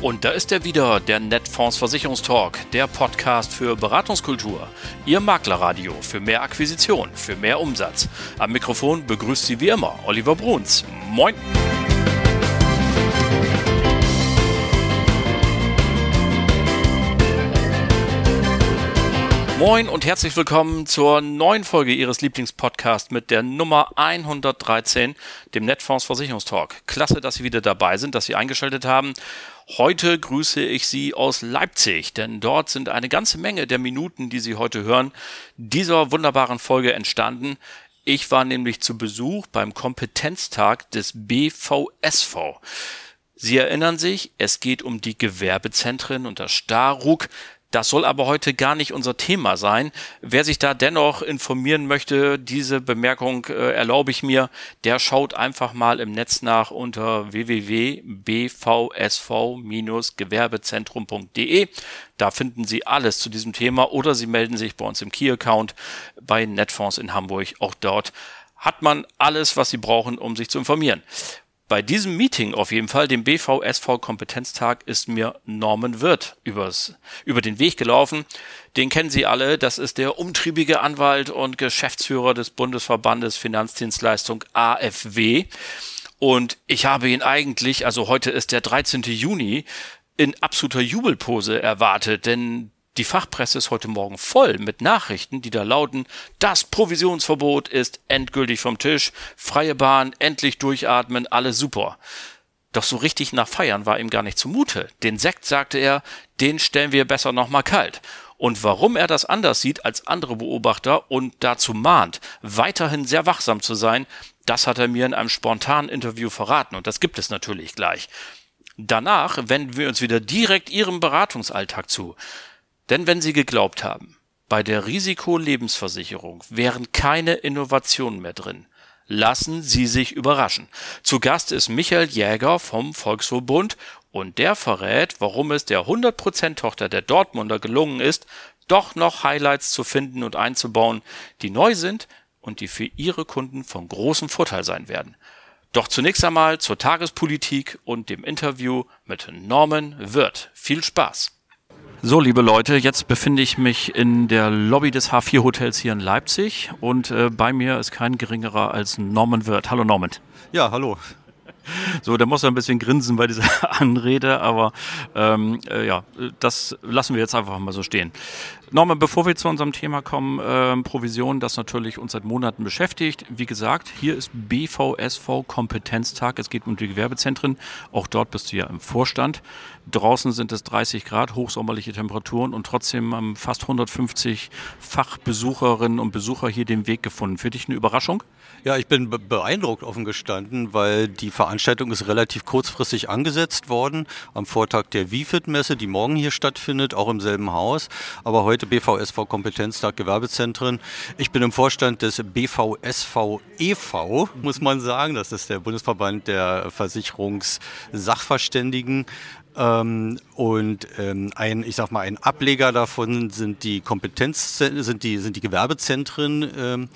Und da ist er wieder, der Netfonds Versicherungstalk, der Podcast für Beratungskultur. Ihr Maklerradio für mehr Akquisition, für mehr Umsatz. Am Mikrofon begrüßt Sie wie immer Oliver Bruns. Moin! Moin und herzlich willkommen zur neuen Folge Ihres Lieblingspodcasts mit der Nummer 113, dem Netfonds Versicherungstalk. Klasse, dass Sie wieder dabei sind, dass Sie eingeschaltet haben. Heute grüße ich Sie aus Leipzig, denn dort sind eine ganze Menge der Minuten, die Sie heute hören, dieser wunderbaren Folge entstanden. Ich war nämlich zu Besuch beim Kompetenztag des BVSV. Sie erinnern sich, es geht um die Gewerbezentren und das Staruk. Das soll aber heute gar nicht unser Thema sein. Wer sich da dennoch informieren möchte, diese Bemerkung erlaube ich mir, der schaut einfach mal im Netz nach unter www.bvsv-gewerbezentrum.de. Da finden Sie alles zu diesem Thema oder Sie melden sich bei uns im Key-Account bei Netfonds in Hamburg. Auch dort hat man alles, was Sie brauchen, um sich zu informieren. Bei diesem Meeting auf jeden Fall, dem BVSV-Kompetenztag, ist mir Norman Wirth über den Weg gelaufen. Den kennen Sie alle, das ist der umtriebige Anwalt und Geschäftsführer des Bundesverbandes Finanzdienstleistung AfW. Und ich habe ihn eigentlich, also heute ist der 13. Juni, in absoluter Jubelpose erwartet, denn die Fachpresse ist heute Morgen voll mit Nachrichten, die da lauten, das Provisionsverbot ist endgültig vom Tisch, freie Bahn, endlich durchatmen, alles super. Doch so richtig nach Feiern war ihm gar nicht zumute. Den Sekt, sagte er, den stellen wir besser nochmal kalt. Und warum er das anders sieht als andere Beobachter und dazu mahnt, weiterhin sehr wachsam zu sein, das hat er mir in einem spontanen Interview verraten und das gibt es natürlich gleich. Danach wenden wir uns wieder direkt Ihrem Beratungsalltag zu. Denn wenn Sie geglaubt haben, bei der Risikolebensversicherung wären keine Innovationen mehr drin, lassen Sie sich überraschen. Zu Gast ist Michael Jäger vom Volkswohl Bund und der verrät, warum es der 100% Tochter der Dortmunder gelungen ist, doch noch Highlights zu finden und einzubauen, die neu sind und die für Ihre Kunden von großem Vorteil sein werden. Doch zunächst einmal zur Tagespolitik und dem Interview mit Norman Wirth. Viel Spaß! So, liebe Leute, jetzt befinde ich mich in der Lobby des H4-Hotels hier in Leipzig und bei mir ist kein geringerer als Norman Wirth. Hallo Norman. Ja, hallo. So, da muss er ein bisschen grinsen bei dieser Anrede, aber das lassen wir jetzt einfach mal so stehen. Norman, bevor wir zu unserem Thema kommen, Provisionen, das natürlich uns seit Monaten beschäftigt. Wie gesagt, hier ist BVSV Kompetenztag, es geht um die Gewerbezentren, auch dort bist du ja im Vorstand. Draußen sind es 30 Grad, hochsommerliche Temperaturen und trotzdem haben fast 150 Fachbesucherinnen und Besucher hier den Weg gefunden. Für dich eine Überraschung? Ja, ich bin beeindruckt, offen gestanden, weil die Veranstaltung ist relativ kurzfristig angesetzt worden, am Vortag der WIFID-Messe, die morgen hier stattfindet, auch im selben Haus, aber heute BVSV Kompetenztag Gewerbezentren. Ich bin im Vorstand des BVSV e.V., muss man sagen. Das ist der Bundesverband der Versicherungssachverständigen. Ein Ableger davon sind die Gewerbezentren.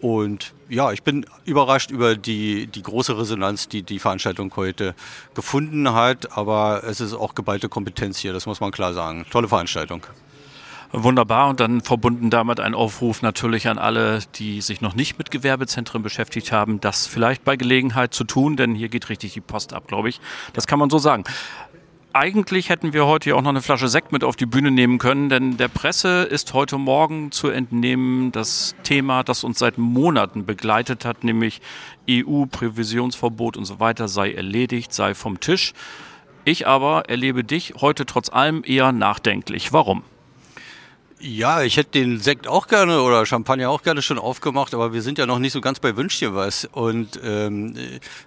Ich bin überrascht über die große Resonanz, die die Veranstaltung heute gefunden hat. Aber es ist auch geballte Kompetenz hier, das muss man klar sagen. Tolle Veranstaltung. Wunderbar und dann verbunden damit ein Aufruf natürlich an alle, die sich noch nicht mit Gewerbezentren beschäftigt haben, das vielleicht bei Gelegenheit zu tun, denn hier geht richtig die Post ab, glaube ich. Das kann man so sagen. Eigentlich hätten wir heute ja auch noch eine Flasche Sekt mit auf die Bühne nehmen können, denn der Presse ist heute Morgen zu entnehmen das Thema, das uns seit Monaten begleitet hat, nämlich EU-Provisionsverbot und so weiter sei erledigt, sei vom Tisch. Ich aber erlebe dich heute trotz allem eher nachdenklich. Warum? Ja, ich hätte den Sekt auch gerne oder Champagner auch gerne schon aufgemacht, aber wir sind ja noch nicht so ganz bei Wünsch dir was und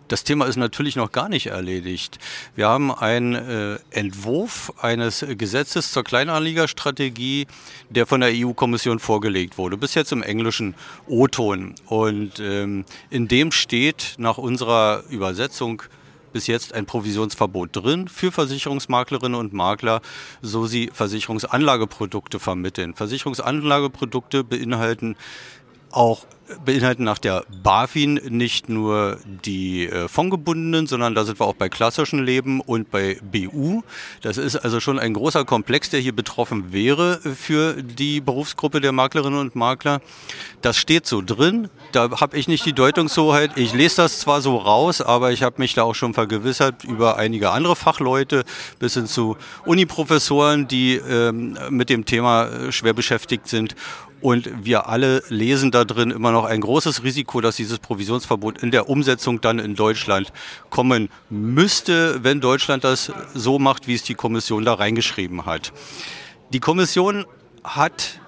das Thema ist natürlich noch gar nicht erledigt. Wir haben einen Entwurf eines Gesetzes zur Kleinanlegerstrategie, der von der EU-Kommission vorgelegt wurde, bis jetzt im englischen O-Ton und in dem steht nach unserer Übersetzung bis jetzt ein Provisionsverbot drin für Versicherungsmaklerinnen und Makler, so sie Versicherungsanlageprodukte vermitteln. Versicherungsanlageprodukte beinhalten nach der BaFin nicht nur die fondgebundenen, sondern da sind wir auch bei klassischen Leben und bei BU. Das ist also schon ein großer Komplex, der hier betroffen wäre für die Berufsgruppe der Maklerinnen und Makler. Das steht so drin, da habe ich nicht die Deutungshoheit. Ich lese das zwar so raus, aber ich habe mich da auch schon vergewissert über einige andere Fachleute bis hin zu Uniprofessoren, die mit dem Thema schwer beschäftigt sind. Und wir alle lesen da drin immer noch ein großes Risiko, dass dieses Provisionsverbot in der Umsetzung dann in Deutschland kommen müsste, wenn Deutschland das so macht, wie es die Kommission da reingeschrieben hat. Die Kommission hat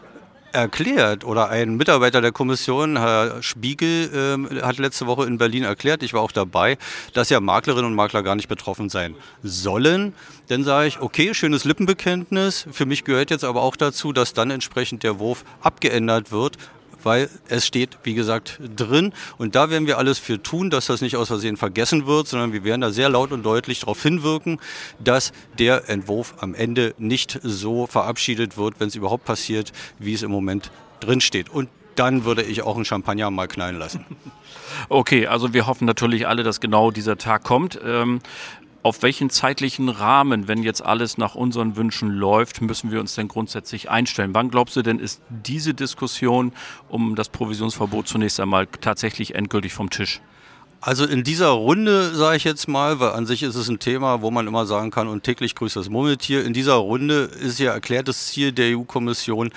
erklärt, oder ein Mitarbeiter der Kommission, Herr Spiegel, hat letzte Woche in Berlin erklärt, ich war auch dabei, dass ja Maklerinnen und Makler gar nicht betroffen sein sollen. Dann sage ich, okay, schönes Lippenbekenntnis, für mich gehört jetzt aber auch dazu, dass dann entsprechend der Wurf abgeändert wird, weil es steht, wie gesagt, drin. Und da werden wir alles für tun, dass das nicht aus Versehen vergessen wird, sondern wir werden da sehr laut und deutlich darauf hinwirken, dass der Entwurf am Ende nicht so verabschiedet wird, wenn es überhaupt passiert, wie es im Moment drin steht. Und dann würde ich auch einen Champagner mal knallen lassen. Okay, also wir hoffen natürlich alle, dass genau dieser Tag kommt. Auf welchen zeitlichen Rahmen, wenn jetzt alles nach unseren Wünschen läuft, müssen wir uns denn grundsätzlich einstellen? Wann glaubst du denn, ist diese Diskussion um das Provisionsverbot zunächst einmal tatsächlich endgültig vom Tisch? Also in dieser Runde, sage ich jetzt mal, weil an sich ist es ein Thema, wo man immer sagen kann, und täglich grüßt das Murmeltier. In dieser Runde ist ja erklärtes Ziel der EU-Kommission,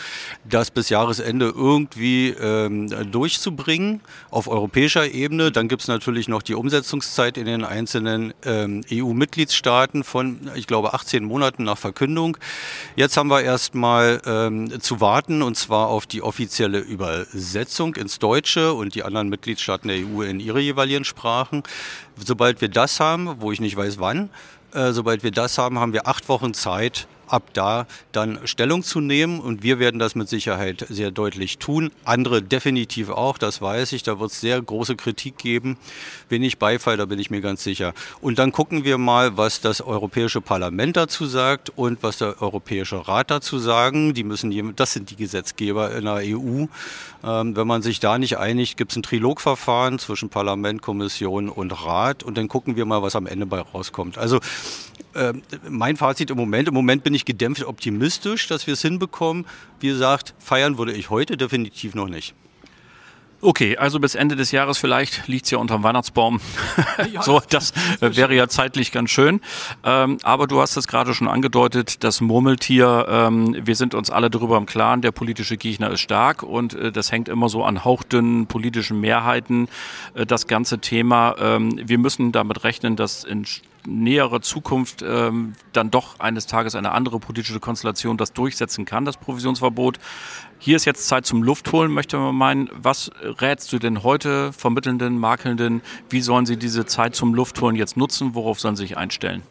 das bis Jahresende irgendwie durchzubringen auf europäischer Ebene. Dann gibt es natürlich noch die Umsetzungszeit in den einzelnen EU-Mitgliedstaaten von, ich glaube, 18 Monaten nach Verkündung. Jetzt haben wir erstmal zu warten, und zwar auf die offizielle Übersetzung ins Deutsche und die anderen Mitgliedstaaten der EU in ihre jeweiligen Sprachen. Sobald wir das haben, wo ich nicht weiß wann, sobald wir das haben, haben wir 8 Wochen Zeit, ab da dann Stellung zu nehmen, und wir werden das mit Sicherheit sehr deutlich tun. Andere definitiv auch, das weiß ich, da wird es sehr große Kritik geben. Wenig Beifall, da bin ich mir ganz sicher. Und dann gucken wir mal, was das Europäische Parlament dazu sagt und was der Europäische Rat dazu sagen. Die müssen, das sind die Gesetzgeber in der EU. Wenn man sich da nicht einigt, gibt es ein Trilogverfahren zwischen Parlament, Kommission und Rat, und dann gucken wir mal, was am Ende bei rauskommt. Also mein Fazit im Moment bin ich gedämpft optimistisch, dass wir es hinbekommen. Wie gesagt, feiern würde ich heute definitiv noch nicht. Okay, also bis Ende des Jahres vielleicht, liegt es ja unterm Weihnachtsbaum. Ja, so, das wäre ja zeitlich ganz schön. Aber du hast es gerade schon angedeutet, das Murmeltier, wir sind uns alle darüber im Klaren, der politische Gegner ist stark, und das hängt immer so an hauchdünnen politischen Mehrheiten, das ganze Thema. Wir müssen damit rechnen, dass in nähere Zukunft dann doch eines Tages eine andere politische Konstellation das durchsetzen kann, das Provisionsverbot. Hier ist jetzt Zeit zum Luftholen, möchte man meinen. Was rätst du denn heute Vermittelnden, Makelnden? Wie sollen sie diese Zeit zum Luftholen jetzt nutzen? Worauf sollen sie sich einstellen?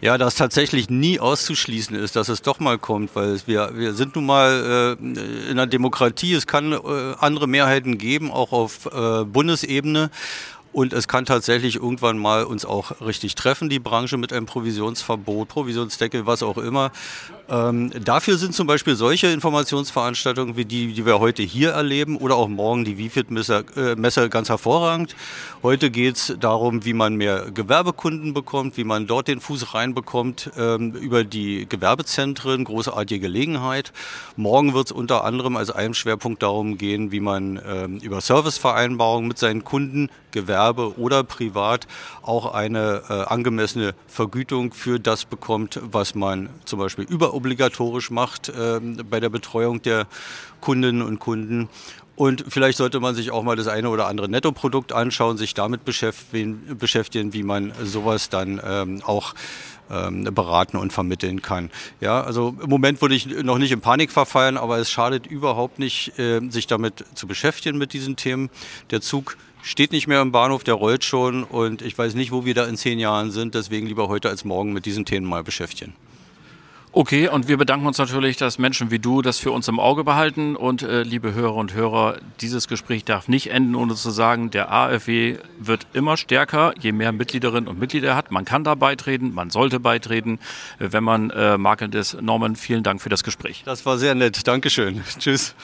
Ja, dass tatsächlich nie auszuschließen ist, dass es doch mal kommt, weil wir sind nun mal in einer Demokratie. Es kann andere Mehrheiten geben, auch auf Bundesebene. Und es kann tatsächlich irgendwann mal uns auch richtig treffen, die Branche, mit einem Provisionsverbot, Provisionsdeckel, was auch immer. Dafür sind zum Beispiel solche Informationsveranstaltungen wie die, die wir heute hier erleben, oder auch morgen die WIFID-Messe ganz hervorragend. Heute geht es darum, wie man mehr Gewerbekunden bekommt, wie man dort den Fuß reinbekommt, über die Gewerbezentren, großartige Gelegenheit. Morgen wird es unter anderem als einem Schwerpunkt darum gehen, wie man über Servicevereinbarungen mit seinen Kunden, Gewerbe oder privat, auch eine angemessene Vergütung für das bekommt, was man zum Beispiel überobligatorisch macht bei der Betreuung der Kundinnen und Kunden. Und vielleicht sollte man sich auch mal das eine oder andere Nettoprodukt anschauen, sich damit beschäftigen, wie man sowas dann auch beraten und vermitteln kann. Ja, also im Moment würde ich noch nicht in Panik verfallen, aber es schadet überhaupt nicht, sich damit zu beschäftigen, mit diesen Themen. Der Zug steht nicht mehr im Bahnhof, der rollt schon, und ich weiß nicht, wo wir da in 10 Jahren sind. Deswegen lieber heute als morgen mit diesen Themen mal beschäftigen. Okay, und wir bedanken uns natürlich, dass Menschen wie du das für uns im Auge behalten. Und liebe Hörer und Hörer, dieses Gespräch darf nicht enden, ohne zu sagen, der AfW wird immer stärker, je mehr Mitgliederinnen und Mitglieder er hat. Man kann da beitreten, man sollte beitreten, wenn man makelnd ist. Norman, vielen Dank für das Gespräch. Das war sehr nett, Dankeschön. Tschüss.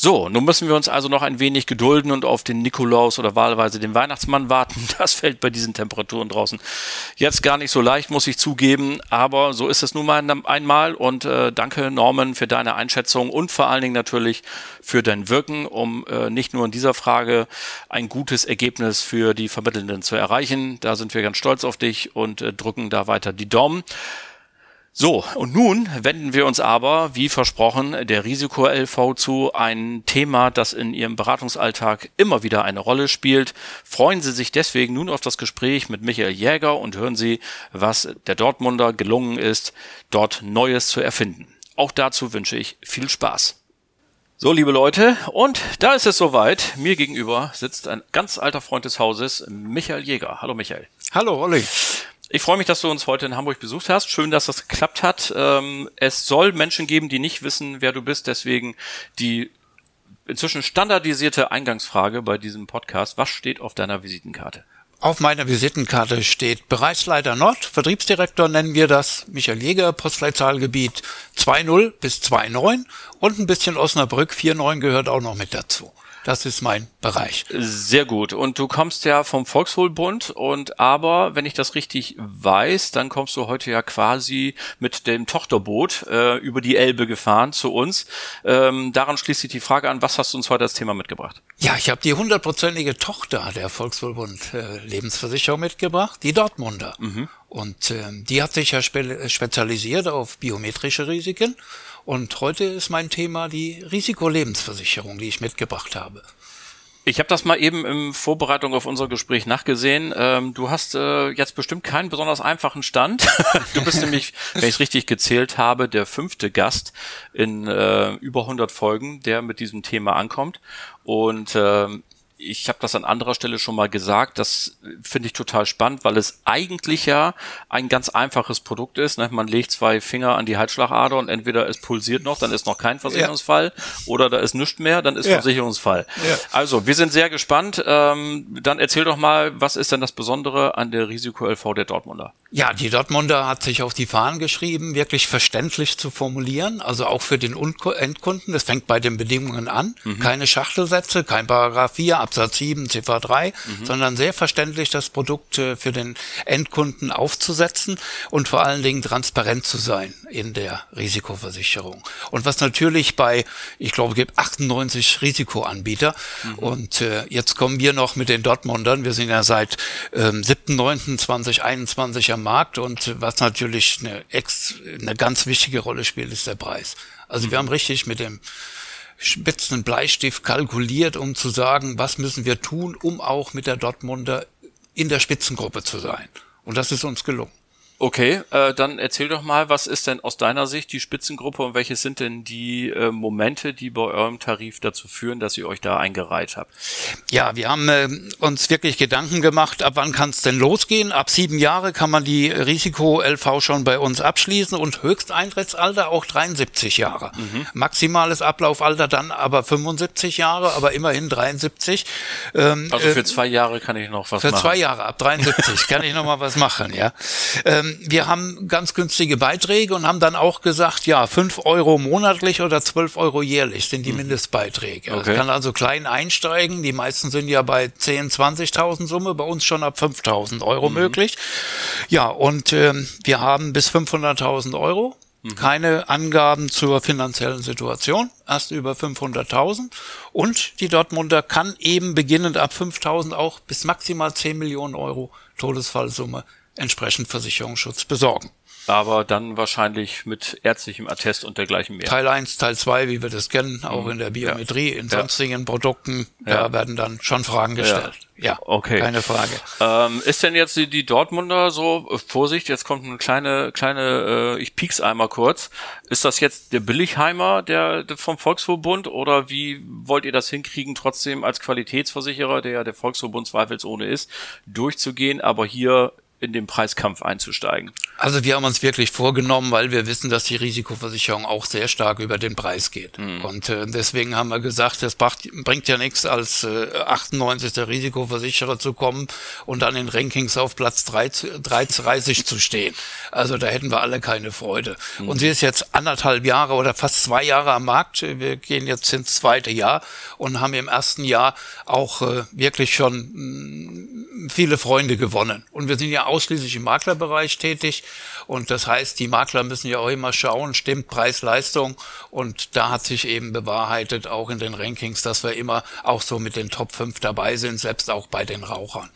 So, nun müssen wir uns also noch ein wenig gedulden und auf den Nikolaus oder wahlweise den Weihnachtsmann warten. Das fällt bei diesen Temperaturen draußen jetzt gar nicht so leicht, muss ich zugeben. Aber so ist es nun mal einmal. Und danke, Norman, für deine Einschätzung und vor allen Dingen natürlich für dein Wirken, um nicht nur in dieser Frage ein gutes Ergebnis für die Vermittelnden zu erreichen. Da sind wir ganz stolz auf dich und drücken da weiter die Daumen. So, und nun wenden wir uns aber, wie versprochen, der Risiko-LV zu, ein Thema, das in Ihrem Beratungsalltag immer wieder eine Rolle spielt. Freuen Sie sich deswegen nun auf das Gespräch mit Michael Jäger und hören Sie, was der Dortmunder gelungen ist, dort Neues zu erfinden. Auch dazu wünsche ich viel Spaß. So, liebe Leute, und da ist es soweit. Mir gegenüber sitzt ein ganz alter Freund des Hauses, Michael Jäger. Hallo Michael. Hallo Olli. Ich freue mich, dass du uns heute in Hamburg besucht hast. Schön, dass das geklappt hat. Es soll Menschen geben, die nicht wissen, wer du bist. Deswegen die inzwischen standardisierte Eingangsfrage bei diesem Podcast. Was steht auf deiner Visitenkarte? Auf meiner Visitenkarte steht Bereichsleiter Nord, Vertriebsdirektor nennen wir das, Michael Jäger, Postleitzahlgebiet 20 bis 29 und ein bisschen Osnabrück, 49 gehört auch noch mit dazu. Das ist mein Bereich. Sehr gut. Und du kommst ja vom Volkswohl Bund und aber, wenn ich das richtig weiß, dann kommst du heute ja quasi mit dem Tochterboot über die Elbe gefahren zu uns. Daran schließt sich die Frage an, was hast du uns heute als Thema mitgebracht? Ja, ich habe die 100-prozentige Tochter der Volkswohl Bund Lebensversicherung mitgebracht, die Dortmunder. Mhm. Und die hat sich ja spezialisiert auf biometrische Risiken. Und heute ist mein Thema die Risikolebensversicherung, die ich mitgebracht habe. Ich habe das mal eben in Vorbereitung auf unser Gespräch nachgesehen. Du hast jetzt bestimmt keinen besonders einfachen Stand. Du bist nämlich, wenn ich es richtig gezählt habe, der 5. Gast in über 100 Folgen, der mit diesem Thema ankommt. Und ich habe das an anderer Stelle schon mal gesagt, das finde ich total spannend, weil es eigentlich ja ein ganz einfaches Produkt ist. Ne? Man legt zwei Finger an die Halsschlagader und entweder es pulsiert noch, dann ist noch kein Versicherungsfall oder da ist nichts mehr, dann ist Versicherungsfall. Ja. Also, wir sind sehr gespannt. Dann erzähl doch mal, was ist denn das Besondere an der Risiko-LV der Dortmunder? Ja, die Dortmunder hat sich auf die Fahnen geschrieben, wirklich verständlich zu formulieren, also auch für den Endkunden. Das fängt bei den Bedingungen an. Mhm. Keine Schachtelsätze, kein Paragraph 4, Absatz 7, Ziffer 3, sondern sehr verständlich das Produkt für den Endkunden aufzusetzen und vor allen Dingen transparent zu sein in der Risikoversicherung. Und was natürlich bei, ich glaube, es gibt 98 Risikoanbieter und jetzt kommen wir noch mit den Dortmundern, wir sind ja seit 7.9.2021 am Markt und was natürlich eine ganz wichtige Rolle spielt, ist der Preis. Also wir haben richtig mit dem spitzen Bleistift kalkuliert, um zu sagen, was müssen wir tun, um auch mit der Dortmunder in der Spitzengruppe zu sein. Und das ist uns gelungen. Okay, dann erzähl doch mal, was ist denn aus deiner Sicht die Spitzengruppe und welche sind denn die Momente, die bei eurem Tarif dazu führen, dass ihr euch da eingereiht habt? Ja, wir haben uns wirklich Gedanken gemacht, ab wann kann es denn losgehen? Ab 7 Jahre kann man die Risiko-LV schon bei uns abschließen und Höchsteintrittsalter auch 73 Jahre. Mhm. Maximales Ablaufalter dann aber 75 Jahre, aber immerhin 73. Also für 2 Jahre kann ich noch was machen. Für 2 Jahre, ab 73 kann ich noch mal was machen, ja. Wir haben ganz günstige Beiträge und haben dann auch gesagt, ja, 5 € monatlich oder 12 € jährlich sind die Mindestbeiträge. Okay. Das kann also klein einsteigen. Die meisten sind ja bei 10.000, 20.000 Summe, bei uns schon ab 5.000 € möglich. Ja, und wir haben bis 500.000 €. Keine Angaben zur finanziellen Situation, erst über 500.000 und die Dortmunder kann eben beginnend ab 5.000 auch bis maximal 10 Millionen € Todesfallsumme entsprechend Versicherungsschutz besorgen. aber dann wahrscheinlich mit ärztlichem Attest und dergleichen mehr. Teil 1, Teil 2, wie wir das kennen, auch in der Biometrie, in sonstigen Produkten, da werden dann schon Fragen gestellt. Ja, okay. Keine Frage. Ist denn jetzt die Dortmunder so, Vorsicht, jetzt kommt eine kleine, ich piek's einmal kurz, ist das jetzt der Billigheimer der vom Volkswohl Bund oder wie wollt ihr das hinkriegen, trotzdem als Qualitätsversicherer, der ja der Volkswohl Bund zweifelsohne ist, durchzugehen, aber hier in den Preiskampf einzusteigen? Also wir haben uns wirklich vorgenommen, weil wir wissen, dass die Risikoversicherung auch sehr stark über den Preis geht. Und deswegen haben wir gesagt, das bringt ja nichts, als 98. Risikoversicherer zu kommen und dann in Rankings auf Platz 33 zu stehen. Also da hätten wir alle keine Freude. Und sie ist jetzt 1,5 Jahre oder fast 2 Jahre am Markt. Wir gehen jetzt ins 2. Jahr und haben im 1. Jahr auch wirklich schon viele Freunde gewonnen. Und wir sind ja ausschließlich im Maklerbereich tätig und das heißt, die Makler müssen ja auch immer schauen, stimmt Preis-Leistung, und da hat sich eben bewahrheitet, auch in den Rankings, dass wir immer auch so mit den Top 5 dabei sind, selbst auch bei den Rauchern.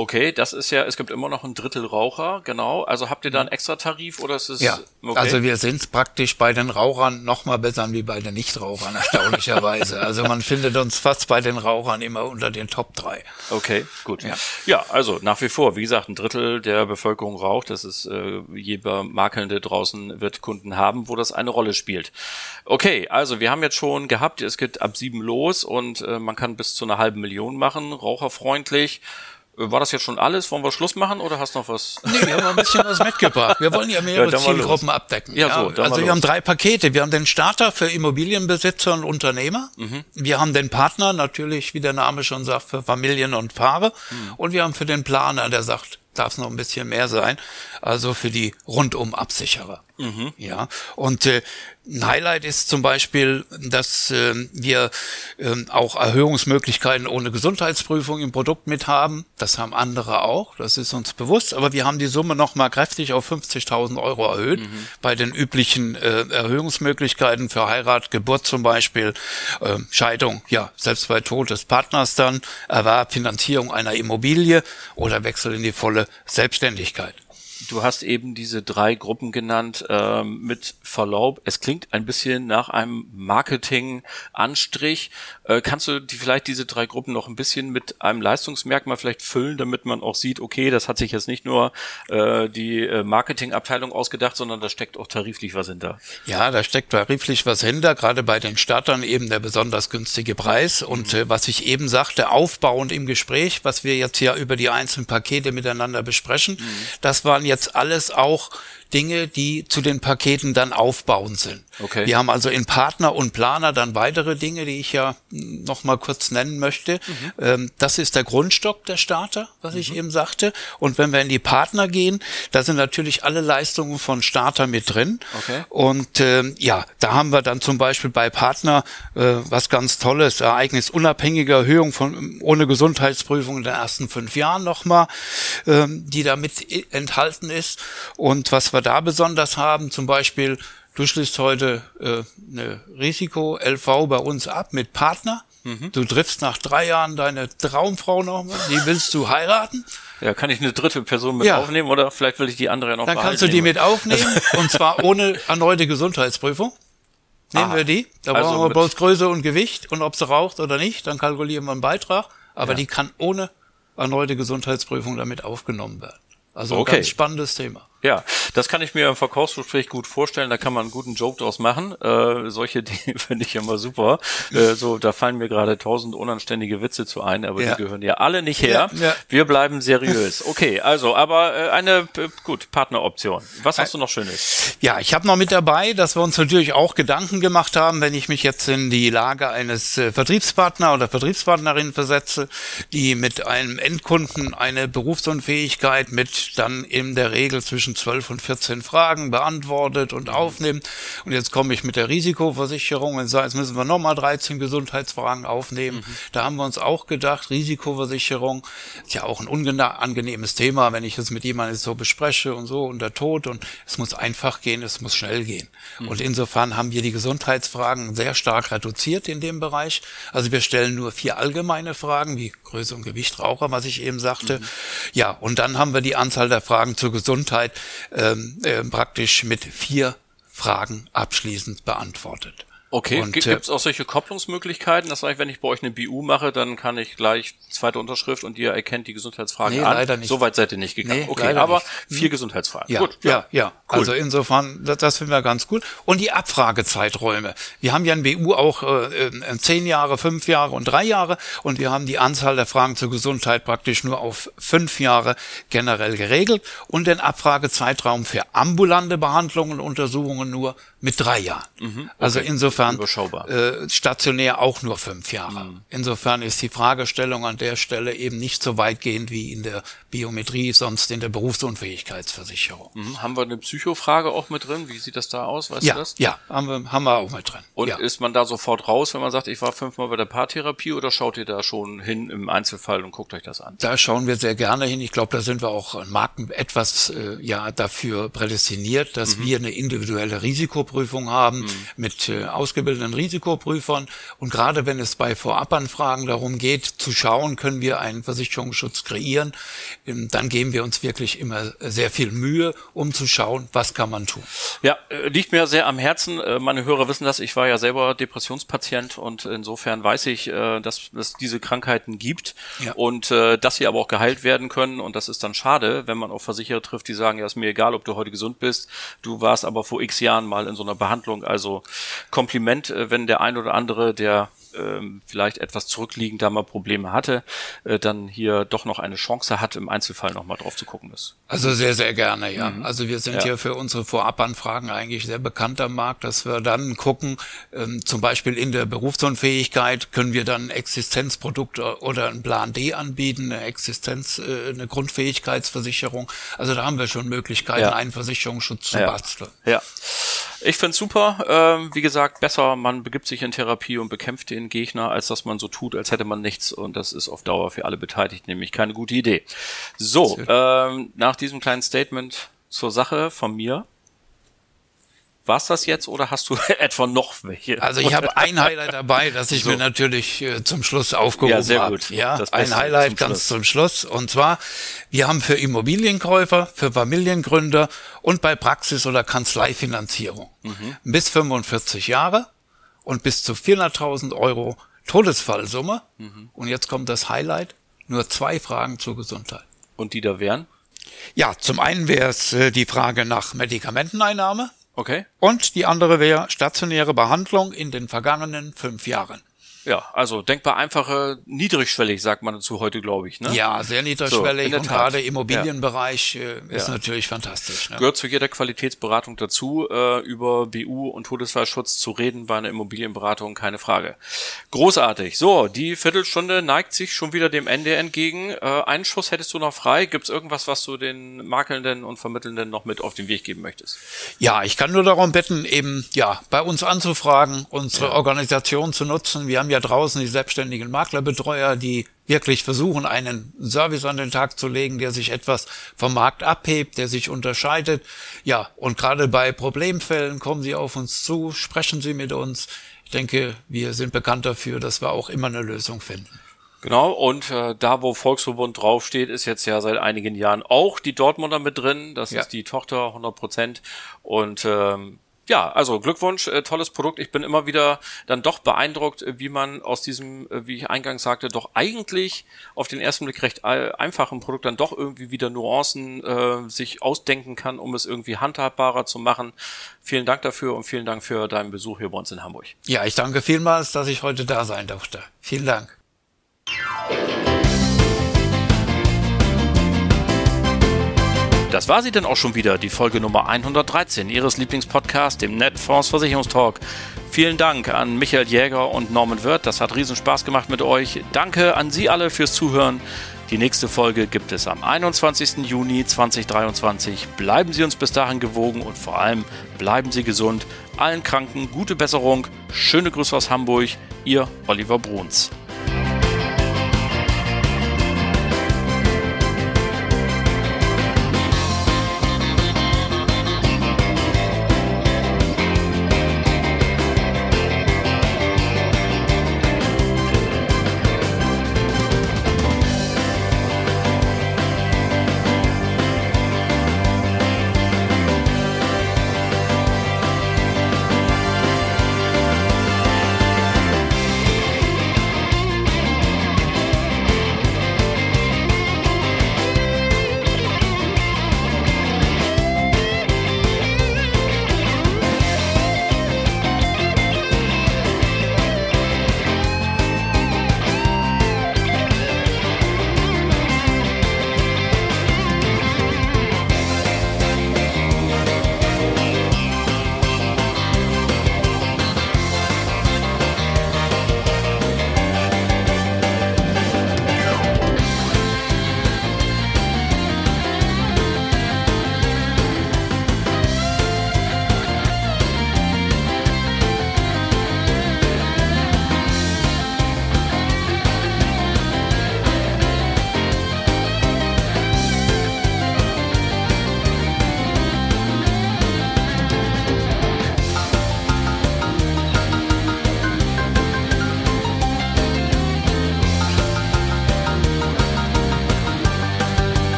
Okay, das ist ja, es gibt immer noch ein Drittel Raucher, genau. Also habt ihr da einen Extratarif oder ist es? Ja, okay. Also wir sind praktisch bei den Rauchern noch mal besser wie bei den Nichtrauchern, erstaunlicherweise. Also man findet uns fast bei den Rauchern immer unter den Top 3. Okay, gut. Ja, also nach wie vor, wie gesagt, ein Drittel der Bevölkerung raucht. Das ist jeder Makelnde draußen wird Kunden haben, wo das eine Rolle spielt. Okay, also wir haben jetzt schon gehabt, es geht ab 7 los und man kann bis zu 1,5 Million machen, raucherfreundlich. War das jetzt schon alles? Wollen wir Schluss machen oder hast du noch was? Nee, wir haben ein bisschen was mitgebracht. Wir wollen ja mehrere Zielgruppen abdecken. Also wir haben 3 Pakete. Wir haben den Starter für Immobilienbesitzer und Unternehmer. Wir haben den Partner, natürlich, wie der Name schon sagt, für Familien und Paare. Und wir haben für den Planer, der sagt, darf es noch ein bisschen mehr sein, also für die Rundum-Absicherer. Ja. Und ein Highlight ist zum Beispiel, dass wir auch Erhöhungsmöglichkeiten ohne Gesundheitsprüfung im Produkt mit haben. Das haben andere auch, das ist uns bewusst. Aber wir haben die Summe nochmal kräftig auf 50.000 € erhöht, bei den üblichen Erhöhungsmöglichkeiten für Heirat, Geburt zum Beispiel, Scheidung, ja, selbst bei Tod des Partners dann, Erwerb, Finanzierung einer Immobilie oder Wechsel in die volle Selbstständigkeit. Du hast eben diese 3 Gruppen genannt, mit Verlaub. Es klingt ein bisschen nach einem Marketing-Anstrich. Kannst du vielleicht diese 3 Gruppen noch ein bisschen mit einem Leistungsmerkmal vielleicht füllen, damit man auch sieht, okay, das hat sich jetzt nicht nur die Marketingabteilung ausgedacht, sondern da steckt auch tariflich was hinter. Ja, da steckt tariflich was hinter, gerade bei den Startern eben der besonders günstige Preis. Und was ich eben sagte, aufbauend im Gespräch, was wir jetzt ja über die einzelnen Pakete miteinander besprechen, das waren jetzt alles auch Dinge, die zu den Paketen dann aufbauend sind. Okay. Wir haben also in Partner und Planer dann weitere Dinge, die ich ja noch mal kurz nennen möchte. Das ist der Grundstock der Starter, was ich eben sagte. Und wenn wir in die Partner gehen, da sind natürlich alle Leistungen von Starter mit drin. Okay. Und ja, da haben wir dann zum Beispiel bei Partner was ganz Tolles, ereignisunabhängige Erhöhung von ohne Gesundheitsprüfung in den ersten 5 Jahren nochmal, die da mit enthalten ist. Und was wir da besonders haben, zum Beispiel, du schließt heute eine Risiko-LV bei uns ab mit Partner. Du triffst nach 3 Jahren deine Traumfrau nochmal, die willst du heiraten. Ja, kann ich eine dritte Person mit aufnehmen oder vielleicht will ich die andere ja noch behalten. Dann kannst du die mit aufnehmen und zwar ohne erneute Gesundheitsprüfung. Nehmen wir die, da also brauchen wir bloß Größe und Gewicht und ob sie raucht oder nicht, dann kalkulieren wir einen Beitrag, aber die kann ohne erneute Gesundheitsprüfung damit aufgenommen werden. Also ein ganz spannendes Thema. Ja, das kann ich mir im Verkaufsgespräch gut vorstellen, da kann man einen guten Joke draus machen. Solche Dinge finde ich immer super. So, da fallen mir gerade 1000 unanständige Witze zu ein, aber die gehören ja alle nicht her. Ja. Wir bleiben seriös. Okay, also, aber gut, Partneroption. Was hast du noch Schönes? Ja, ich habe noch mit dabei, dass wir uns natürlich auch Gedanken gemacht haben, wenn ich mich jetzt in die Lage eines Vertriebspartner oder Vertriebspartnerin versetze, die mit einem Endkunden eine Berufsunfähigkeit mit dann in der Regel zwischen 12 und 14 Fragen beantwortet und aufnimmt. Und jetzt komme ich mit der Risikoversicherung und sage, jetzt müssen wir nochmal 13 Gesundheitsfragen aufnehmen. Da haben wir uns auch gedacht, Risikoversicherung ist ja auch ein unangenehmes Thema, wenn ich es mit jemandem so bespreche und so und der Tod. Und es muss einfach gehen, es muss schnell gehen. Und insofern haben wir die Gesundheitsfragen sehr stark reduziert in dem Bereich. Also wir stellen nur 4 allgemeine Fragen, wie Größe und Gewicht, Raucher, was ich eben sagte. Ja, und dann haben wir die Anzahl der Fragen zur Gesundheit praktisch mit 4 Fragen abschließend beantwortet. Okay, gibt es auch solche Kopplungsmöglichkeiten? Das heißt, wenn ich bei euch eine BU mache, dann kann ich gleich zweite Unterschrift und ihr erkennt die Gesundheitsfragen an. Leider nicht. So weit seid ihr nicht gegangen. Nee, okay, aber nicht. 4 Gesundheitsfragen. Ja, gut. Ja. Cool. Also insofern, das finden wir ganz gut. Und die Abfragezeiträume. Wir haben ja in BU auch 10 Jahre, 5 Jahre und 3 Jahre und wir haben die Anzahl der Fragen zur Gesundheit praktisch nur auf 5 Jahre generell geregelt und den Abfragezeitraum für ambulante Behandlungen und Untersuchungen nur mit 3 Jahren. Mhm, okay. Also insofern überschaubar. Stationär auch nur 5 Jahre. Mhm. Insofern ist die Fragestellung an der Stelle eben nicht so weitgehend wie in der Biometrie, sonst in der Berufsunfähigkeitsversicherung. Mhm. Haben wir eine Psychofrage auch mit drin? Wie sieht das da aus? Weißt du das? Ja, haben wir auch mit drin. Und ist man da sofort raus, wenn man sagt, ich war 5-mal bei der Paartherapie, oder schaut ihr da schon hin im Einzelfall und guckt euch das an? Da schauen wir sehr gerne hin. Ich glaube, da sind wir auch im Markt etwas dafür prädestiniert, dass wir eine individuelle Risikoprüfung haben mit ausgebildeten Risikoprüfern, und gerade wenn es bei Vorabanfragen darum geht, zu schauen, können wir einen Versicherungsschutz kreieren, dann geben wir uns wirklich immer sehr viel Mühe, um zu schauen, was kann man tun. Ja, liegt mir sehr am Herzen. Meine Hörer wissen das, ich war ja selber Depressionspatient und insofern weiß ich, dass es diese Krankheiten gibt und dass sie aber auch geheilt werden können, und das ist dann schade, wenn man auf Versicherer trifft, die sagen, ja, ist mir egal, ob du heute gesund bist, du warst aber vor x Jahren mal in so einer Behandlung. Also Kompliment, wenn der ein oder andere, der vielleicht etwas zurückliegend da mal Probleme hatte, dann hier doch noch eine Chance hat, im Einzelfall nochmal drauf zu gucken ist. Also sehr, sehr gerne, ja. Mhm. Also wir sind hier für unsere Vorabanfragen eigentlich sehr bekannt am Markt, dass wir dann gucken, zum Beispiel in der Berufsunfähigkeit können wir dann ein Existenzprodukt oder einen Plan D anbieten, eine Existenz, eine Grundfähigkeitsversicherung. Also da haben wir schon Möglichkeiten, einen Versicherungsschutz zu basteln. Ja. Ich find's super. Wie gesagt, besser, man begibt sich in Therapie und bekämpft den Gegner, als dass man so tut, als hätte man nichts. Und das ist auf Dauer für alle Beteiligten nämlich keine gute Idee. So, nach diesem kleinen Statement zur Sache von mir, war's das jetzt oder hast du etwa noch welche? Also ich habe ein Highlight dabei, das ich mir natürlich zum Schluss aufgehoben habe. Ja, sehr gut. Ja, ein Highlight ganz zum Schluss. Und zwar, wir haben für Immobilienkäufer, für Familiengründer und bei Praxis- oder Kanzleifinanzierung bis 45 Jahre und bis zu 400.000 € Todesfallsumme. Mhm. Und jetzt kommt das Highlight, nur 2 Fragen zur Gesundheit. Und die da wären? Ja, zum einen wäre es die Frage nach Medikamenteneinnahme. Okay. Und die andere wäre stationäre Behandlung in den vergangenen 5 Jahren. Ja, also denkbar einfache, niedrigschwellig, sagt man dazu heute, glaube ich. Ne? Ja, sehr niedrigschwellig, so, und gerade Immobilienbereich ist natürlich fantastisch. Ne? Gehört zu jeder Qualitätsberatung dazu, über BU und Todesfallschutz zu reden bei einer Immobilienberatung, keine Frage. Großartig. So, die Viertelstunde neigt sich schon wieder dem Ende entgegen. Einen Schuss hättest du noch frei. Gibt's irgendwas, was du den Makelnden und Vermittelnden noch mit auf den Weg geben möchtest? Ja, ich kann nur darum bitten, eben bei uns anzufragen, unsere Organisation zu nutzen. Wir haben ja draußen die selbstständigen Maklerbetreuer, die wirklich versuchen, einen Service an den Tag zu legen, der sich etwas vom Markt abhebt, der sich unterscheidet. Ja, und gerade bei Problemfällen kommen Sie auf uns zu, sprechen Sie mit uns. Ich denke, wir sind bekannt dafür, dass wir auch immer eine Lösung finden. Genau, und da, wo Volkswohl Bund draufsteht, ist jetzt ja seit einigen Jahren auch die Dortmunder mit drin. Das ist die Tochter 100%. Und ja, also Glückwunsch, tolles Produkt. Ich bin immer wieder dann doch beeindruckt, wie man aus diesem, wie ich eingangs sagte, doch eigentlich auf den ersten Blick recht einfachen Produkt dann doch irgendwie wieder Nuancen sich ausdenken kann, um es irgendwie handhabbarer zu machen. Vielen Dank dafür und vielen Dank für deinen Besuch hier bei uns in Hamburg. Ja, ich danke vielmals, dass ich heute da sein durfte. Vielen Dank. Das war sie denn auch schon wieder, die Folge Nummer 113 Ihres Lieblingspodcasts, dem Netfonds Versicherungstalk. Vielen Dank an Michael Jäger und Norman Wirth, das hat riesen Spaß gemacht mit euch. Danke an Sie alle fürs Zuhören. Die nächste Folge gibt es am 21. Juni 2023. Bleiben Sie uns bis dahin gewogen und vor allem bleiben Sie gesund. Allen Kranken gute Besserung. Schöne Grüße aus Hamburg, Ihr Oliver Bruns.